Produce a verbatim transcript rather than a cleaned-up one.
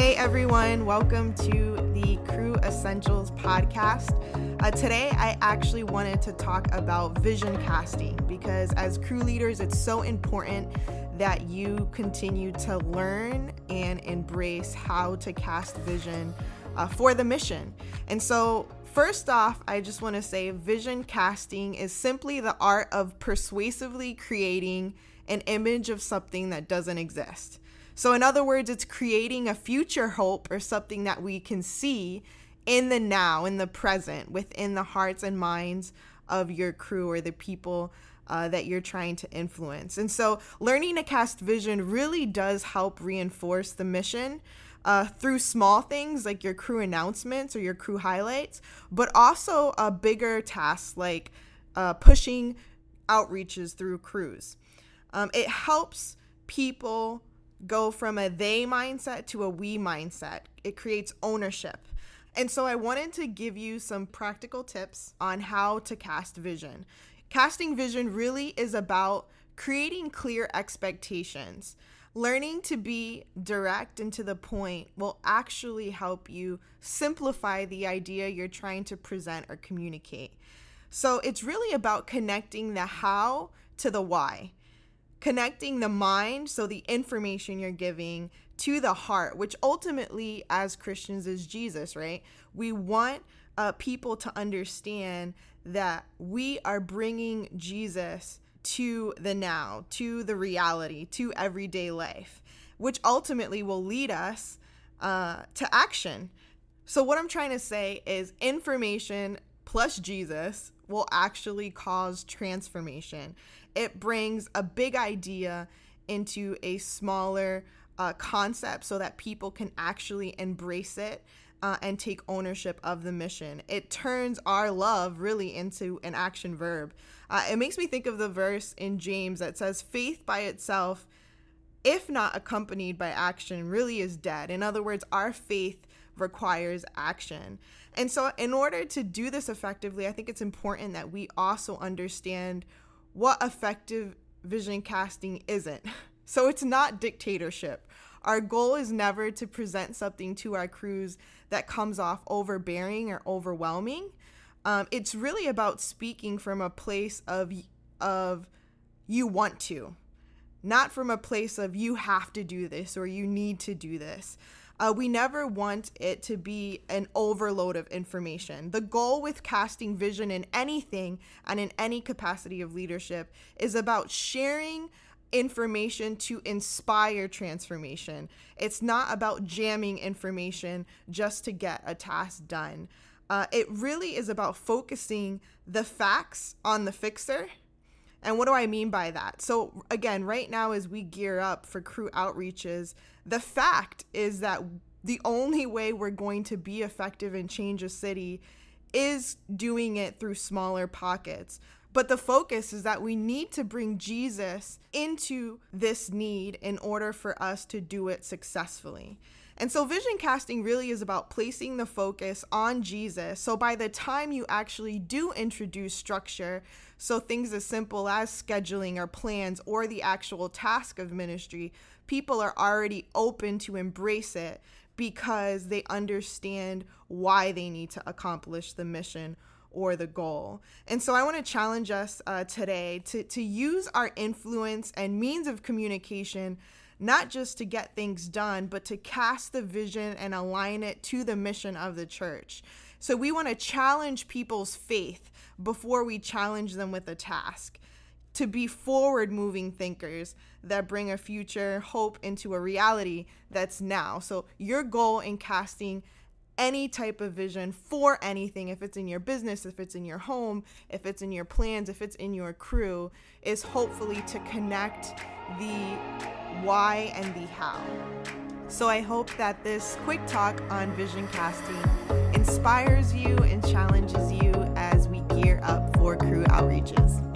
Hey everyone, welcome to the Crew Essentials podcast. Uh, today I actually wanted to talk about vision casting because as crew leaders, it's so important that you continue to learn and embrace how to cast vision uh, for the mission. And so first off, I just want to say vision casting is simply the art of persuasively creating an image of something that doesn't exist. So in other words, it's creating a future hope or something that we can see in the now, in the present, within the hearts and minds of your crew or the people uh, that you're trying to influence. And so learning to cast vision really does help reinforce the mission uh, through small things like your crew announcements or your crew highlights, but also a bigger task like uh, pushing outreaches through crews. Um, it helps people go from a they mindset to a we mindset. It creates ownership. And so I wanted to give you some practical tips on how to cast vision. Casting vision really is about creating clear expectations. Learning to be direct and to the point will actually help you simplify the idea you're trying to present or communicate. So it's really about connecting the how to the why. Connecting the mind, so the information you're giving, to the heart, which ultimately, as Christians, is Jesus, right? We want uh, people to understand that we are bringing Jesus to the now, to the reality, to everyday life, which ultimately will lead us uh, to action. So what I'm trying to say is information plus Jesus will actually cause transformation. It brings a big idea into a smaller uh, concept so that people can actually embrace it uh, and take ownership of the mission. It turns our love really into an action verb. Uh, it makes me think of the verse in James that says, faith by itself, if not accompanied by action, really is dead. In other words, our faith requires action. And so in order to do this effectively, I think it's important that we also understand what effective vision casting isn't. So it's not dictatorship. Our goal is never to present something to our crews that comes off overbearing or overwhelming. Um, it's really about speaking from a place of, of you want to, not from a place of you have to do this or you need to do this. Uh, we never want it to be an overload of information. The goal with casting vision in anything and in any capacity of leadership is about sharing information to inspire transformation. It's not about jamming information just to get a task done. Uh, it really is about focusing the facts on the fixer. And what do I mean by that? So again, right now as we gear up for crew outreaches, the fact is that the only way we're going to be effective and change a city is doing it through smaller pockets. But the focus is that we need to bring Jesus into this need in order for us to do it successfully. And so vision casting really is about placing the focus on Jesus. So by the time you actually do introduce structure, so things as simple as scheduling or plans or the actual task of ministry, people are already open to embrace it because they understand why they need to accomplish the mission or the goal. And so I want to challenge us uh, today to, to use our influence and means of communication not just to get things done, but to cast the vision and align it to the mission of the church. So we want to challenge people's faith before we challenge them with a task, to be forward-moving thinkers that bring a future hope into a reality that's now. So your goal in casting any type of vision for anything, if it's in your business, if it's in your home, if it's in your plans, if it's in your crew, is hopefully to connect the why and the how. So I hope that this quick talk on vision casting inspires you and challenges you as we gear up for crew outreaches.